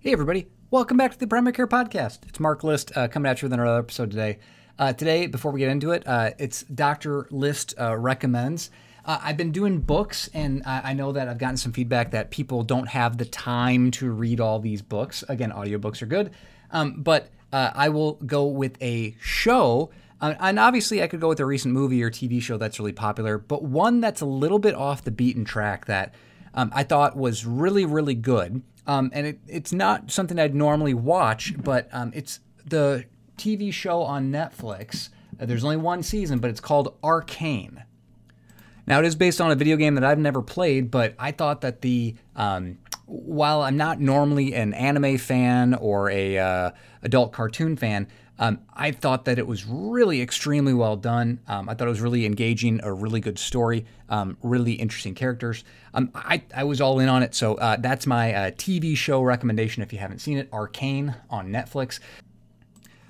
Hey everybody, welcome back to the Primary Care Podcast. It's Mark List coming at you with another episode today. Today, before we get into it, it's Dr. List Recommends. I've been doing books, and I know that I've gotten some feedback that people don't have the time to read all these books. Again, audiobooks are good, but I will go with a show. And obviously, I could go with a recent movie or TV show that's really popular, but one that's a little bit off the beaten track that I thought was really, really good. And it's not something I'd normally watch, but it's the TV show on Netflix. There's only one season, but it's called Arcane. Now, it is based on a video game that I've never played, but I thought that while I'm not normally an anime fan or a adult cartoon fan, I thought that it was really extremely well done. I thought it was really engaging, a really good story, really interesting characters. I was all in on it, so that's my TV show recommendation if you haven't seen it, Arcane on Netflix.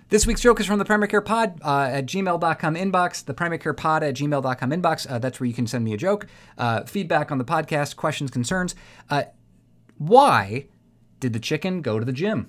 This week's joke is from the Primary Care Pod at gmail.com inbox, the Primary Care Pod at gmail.com inbox. That's where you can send me a joke, feedback on the podcast, questions, concerns. Why did the chicken go to the gym?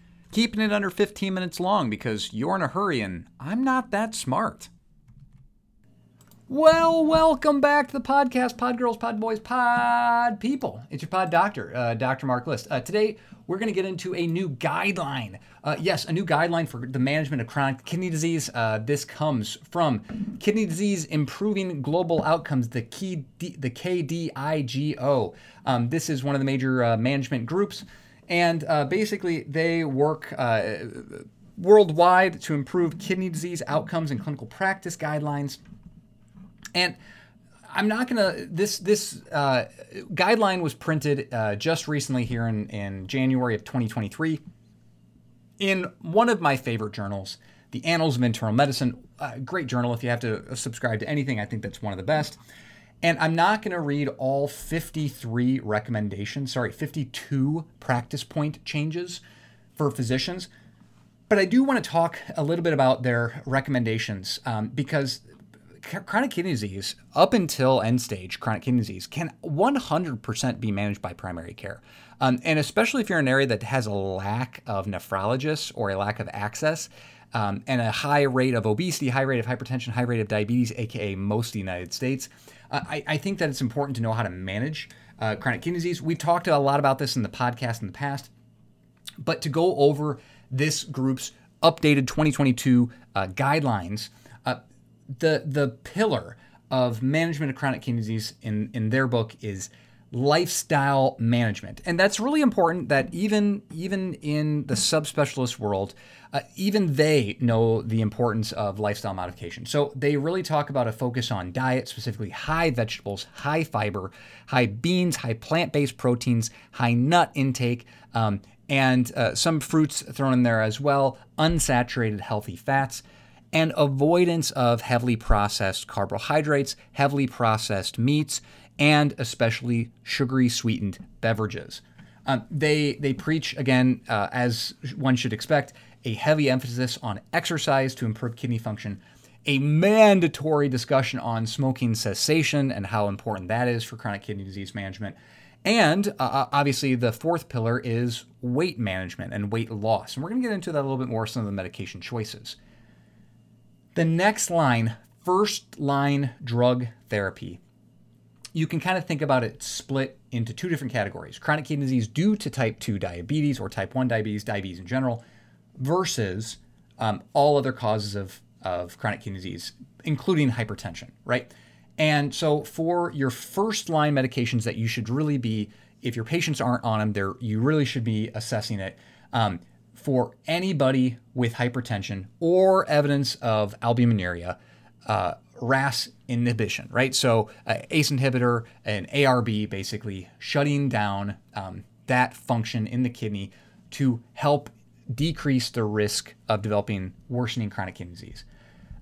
Keeping it under 15 minutes long because you're in a hurry and I'm not that smart. Well, welcome back to the podcast, pod girls, pod boys, pod people. It's your pod doctor, Dr. Mark List. Today, we're going to get into a new guideline. Yes, a new guideline for the management of chronic kidney disease. This comes from Kidney Disease Improving Global Outcomes, the KDIGO. This is one of the major management groups. And basically, they work worldwide to improve kidney disease outcomes and clinical practice guidelines. And I'm not going to, this guideline was printed just recently here in January of 2023 in one of my favorite journals, the Annals of Internal Medicine. Great journal. If you have to subscribe to anything, I think that's one of the best. And I'm not going to read all 52 practice point changes for physicians, but I do want to talk a little bit about their recommendations because chronic kidney disease, up until end stage chronic kidney disease, can 100% be managed by primary care. And especially if you're in an area that has a lack of nephrologists or a lack of access, and a high rate of obesity, high rate of hypertension, high rate of diabetes, aka most of the United States. I think that it's important to know how to manage chronic kidney disease. We've talked a lot about this in the podcast in the past, but to go over this group's updated 2022 guidelines, the pillar of management of chronic kidney disease in their book is lifestyle management. And that's really important that even in the subspecialist world, even they know the importance of lifestyle modification. So they really talk about a focus on diet, specifically high vegetables, high fiber, high beans, high plant-based proteins, high nut intake, and some fruits thrown in there as well, unsaturated healthy fats, and avoidance of heavily processed carbohydrates, heavily processed meats, and especially sugary sweetened beverages. They preach, again, as one should expect, a heavy emphasis on exercise to improve kidney function, a mandatory discussion on smoking cessation and how important that is for chronic kidney disease management. And obviously the fourth pillar is weight management and weight loss. And we're gonna get into that a little bit more, some of the medication choices. The next line, first line drug therapy. You can kind of think about it split into two different categories. Chronic kidney disease due to type 2 diabetes or type 1 diabetes, diabetes in general, versus all other causes of chronic kidney disease, including hypertension, right? And so for your first line medications that you should really be, if your patients aren't on them, you really should be assessing it for anybody with hypertension or evidence of albuminuria, RAS inhibition, right? So ACE inhibitor and ARB basically shutting down that function in the kidney to help decrease the risk of developing worsening chronic kidney disease.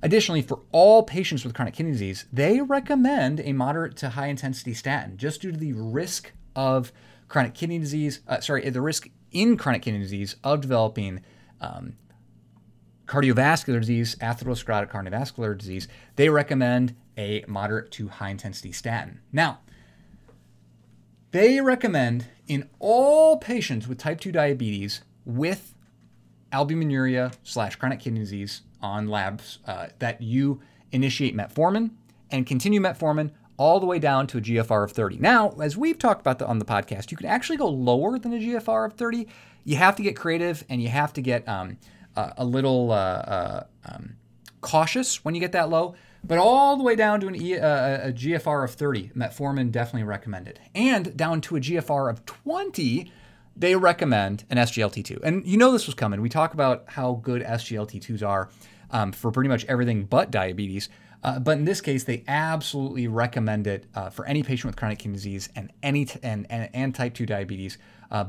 Additionally, for all patients with chronic kidney disease, they recommend a moderate to high intensity statin just due to the risk of chronic kidney disease, the risk in chronic kidney disease of developing cardiovascular disease, atherosclerotic cardiovascular disease. They recommend a moderate to high intensity statin. Now, they recommend in all patients with type 2 diabetes with albuminuria / chronic kidney disease on labs that you initiate metformin and continue metformin all the way down to a GFR of 30. Now, as we've talked about on the podcast, you can actually go lower than a GFR of 30. You have to get creative and you have to get a little cautious when you get that low, but all the way down to a GFR of 30, metformin definitely recommended. And down to a GFR of 20, they recommend an SGLT2. And you know this was coming. We talk about how good SGLT2s are for pretty much everything but diabetes. But in this case, they absolutely recommend it for any patient with chronic kidney disease and type 2 diabetes,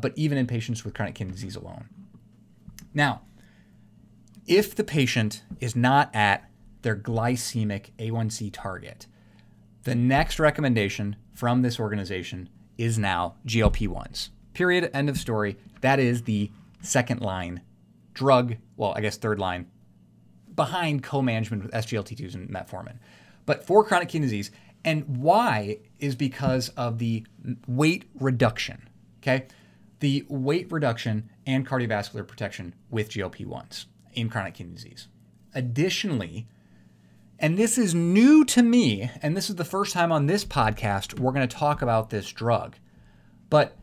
but even in patients with chronic kidney disease alone. Now, if the patient is not at their glycemic A1C target, the next recommendation from this organization is now GLP-1s. Period. End of story. That is the second line drug, well, I guess third line, behind co-management with SGLT2s and metformin. But for chronic kidney disease, and why is because of the weight reduction, okay? The weight reduction and cardiovascular protection with GLP-1s in chronic kidney disease. Additionally, and this is new to me, and this is the first time on this podcast we're going to talk about this drug, but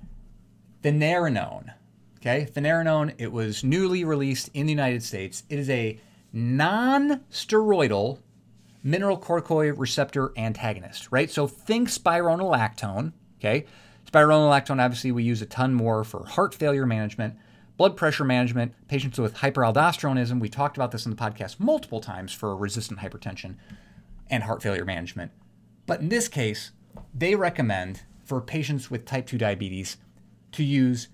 finerenone, okay? Finerenone, it was newly released in the United States. It is a non-steroidal mineralocorticoid receptor antagonist, right? So think spironolactone, okay? Spironolactone, obviously, we use a ton more for heart failure management, blood pressure management, patients with hyperaldosteronism. We talked about this in the podcast multiple times for resistant hypertension and heart failure management. But in this case, they recommend for patients with type 2 diabetes to use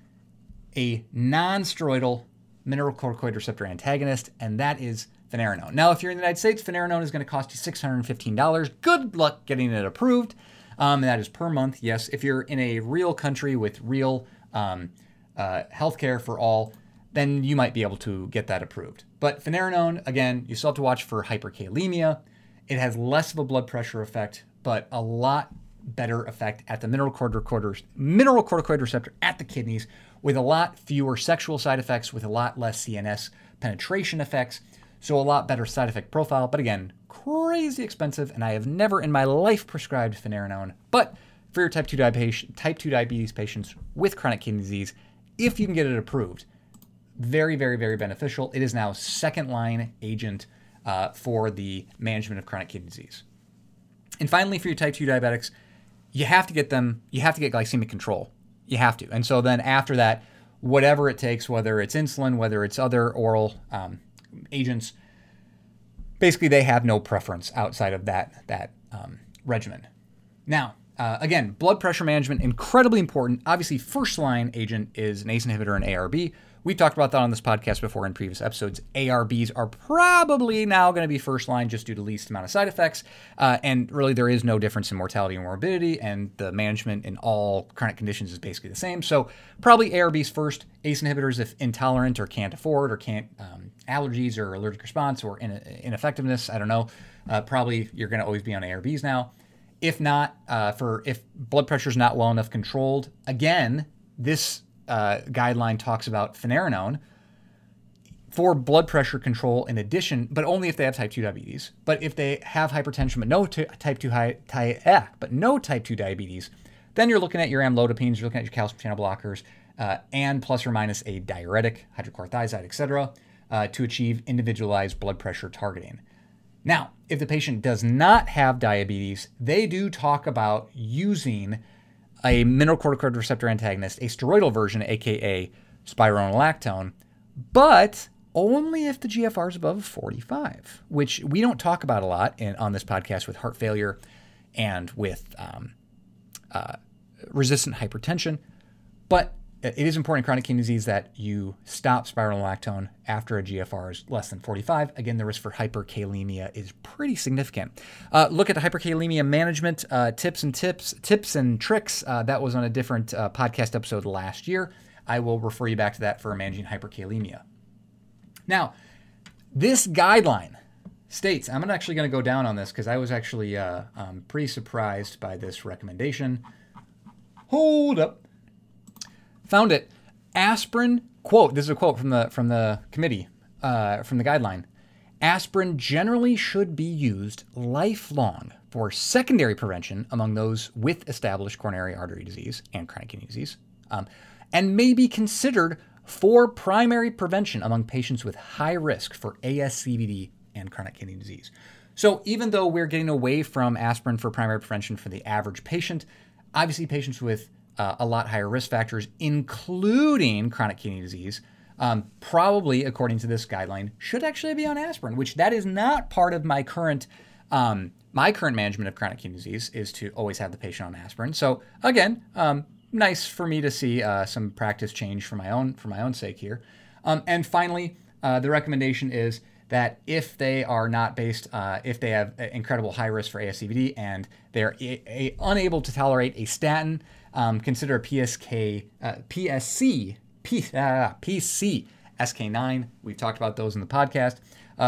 a non-steroidal mineralocorticoid receptor antagonist, and that is finerenone. Now, if you're in the United States, finerenone is going to cost you $615. Good luck getting it approved. And that is per month. Yes, if you're in a real country with real healthcare for all, then you might be able to get that approved. But finerenone, again, you still have to watch for hyperkalemia. It has less of a blood pressure effect, but a lot better effect at the mineralocorticoid receptor at the kidneys, with a lot fewer sexual side effects, with a lot less CNS penetration effects. So a lot better side effect profile, but again, crazy expensive. And I have never in my life prescribed finerenone, but for your type 2 diabetes patients with chronic kidney disease, if you can get it approved, very, very, very beneficial. It is now second line agent for the management of chronic kidney disease. And finally, for your type 2 diabetics, you have to get glycemic control. You have to. And so then after that, whatever it takes, whether it's insulin, whether it's other oral agents, basically they have no preference outside of that regimen. Now, again, blood pressure management, incredibly important. Obviously, first line agent is an ACE inhibitor and ARB. We've talked about that on this podcast before in previous episodes. ARBs are probably now going to be first line just due to least amount of side effects. And really, there is no difference in mortality and morbidity, and the management in all chronic conditions is basically the same. So probably ARBs first, ACE inhibitors if intolerant or can't afford or can't allergies or allergic response or ineffectiveness, I don't know. Probably you're going to always be on ARBs now. If not, if blood pressure is not well enough controlled, again, this guideline talks about finerenone for blood pressure control in addition, but only if they have type 2 diabetes. But if they have hypertension but no type 2 diabetes, then you're looking at your amlodipines, you're looking at your calcium channel blockers, and plus or minus a diuretic, hydrochlorothiazide, etc., to achieve individualized blood pressure targeting. Now, if the patient does not have diabetes, they do talk about using a mineralocorticoid receptor antagonist, a steroidal version, aka spironolactone, but only if the GFR is above 45, which we don't talk about a lot on this podcast with heart failure and with resistant hypertension. But it is important in chronic kidney disease that you stop spironolactone after a GFR is less than 45. Again, the risk for hyperkalemia is pretty significant. Look at the hyperkalemia management tips and tricks. That was on a different podcast episode last year. I will refer you back to that for managing hyperkalemia. Now, this guideline states, I'm actually going to go down on this because I was actually pretty surprised by this recommendation. Hold up. Found it. Aspirin, quote, this is a quote from the committee, from the guideline. Aspirin generally should be used lifelong for secondary prevention among those with established coronary artery disease and chronic kidney disease, and may be considered for primary prevention among patients with high risk for ASCVD and chronic kidney disease. So even though we're getting away from aspirin for primary prevention for the average patient, obviously patients with a lot higher risk factors, including chronic kidney disease, probably, according to this guideline, should actually be on aspirin, which that is not part of my current management of chronic kidney disease, is to always have the patient on aspirin. So again, nice for me to see some practice change for my own sake here. And finally, the recommendation is that if they are not based, if they have incredible high risk for ASCVD and they're unable to tolerate a statin, consider a PCSK9. We've talked about those in the podcast.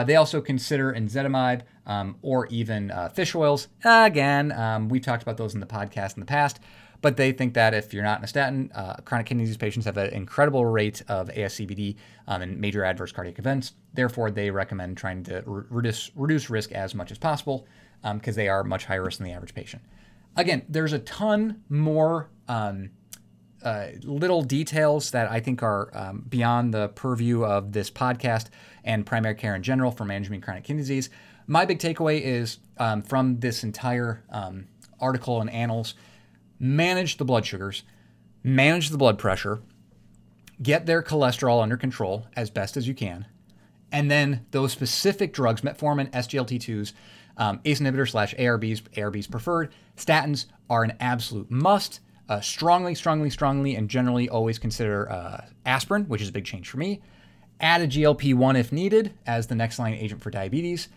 They also consider ezetimibe or even fish oils. Again, we talked about those in the podcast in the past, but they think that if you're not in a statin, chronic kidney disease patients have an incredible rate of ASCVD and major adverse cardiac events. Therefore, they recommend trying to reduce risk as much as possible because they are much higher risk than the average patient. Again, there's a ton more little details that I think are beyond the purview of this podcast and primary care in general for managing chronic kidney disease. My big takeaway is from this entire article in Annals, manage the blood sugars, manage the blood pressure, get their cholesterol under control as best as you can, and then those specific drugs, metformin, SGLT2s, ACE inhibitors / ARBs, ARBs preferred, statins are an absolute must. Strongly, and generally always consider aspirin, which is a big change for me. Add a GLP-1 if needed as the next line agent for diabetes.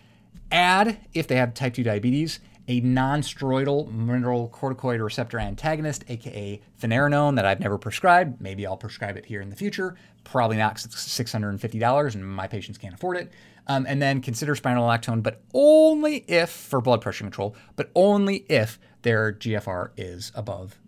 Add, if they have type 2 diabetes, a non-steroidal mineral corticoid receptor antagonist, aka finerenone, that I've never prescribed. Maybe I'll prescribe it here in the future. Probably not, $650, and my patients can't afford it. And then consider spironolactone, but only if, for blood pressure control, but only if their GFR is above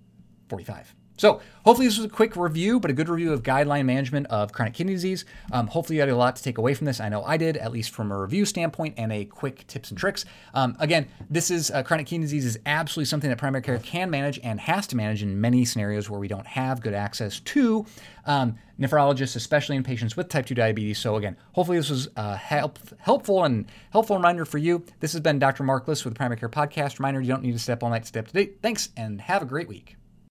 45. So hopefully this was a quick review, but a good review of guideline management of chronic kidney disease. Hopefully you had a lot to take away from this. I know I did, at least from a review standpoint and a quick tips and tricks. Again, this is chronic kidney disease is absolutely something that primary care can manage and has to manage in many scenarios where we don't have good access to nephrologists, especially in patients with type 2 diabetes. So again, hopefully this was helpful reminder for you. This has been Dr. Mark Liss with the Primary Care Podcast. Reminder, you don't need to stay up all night to stay up to date. Thanks and have a great week.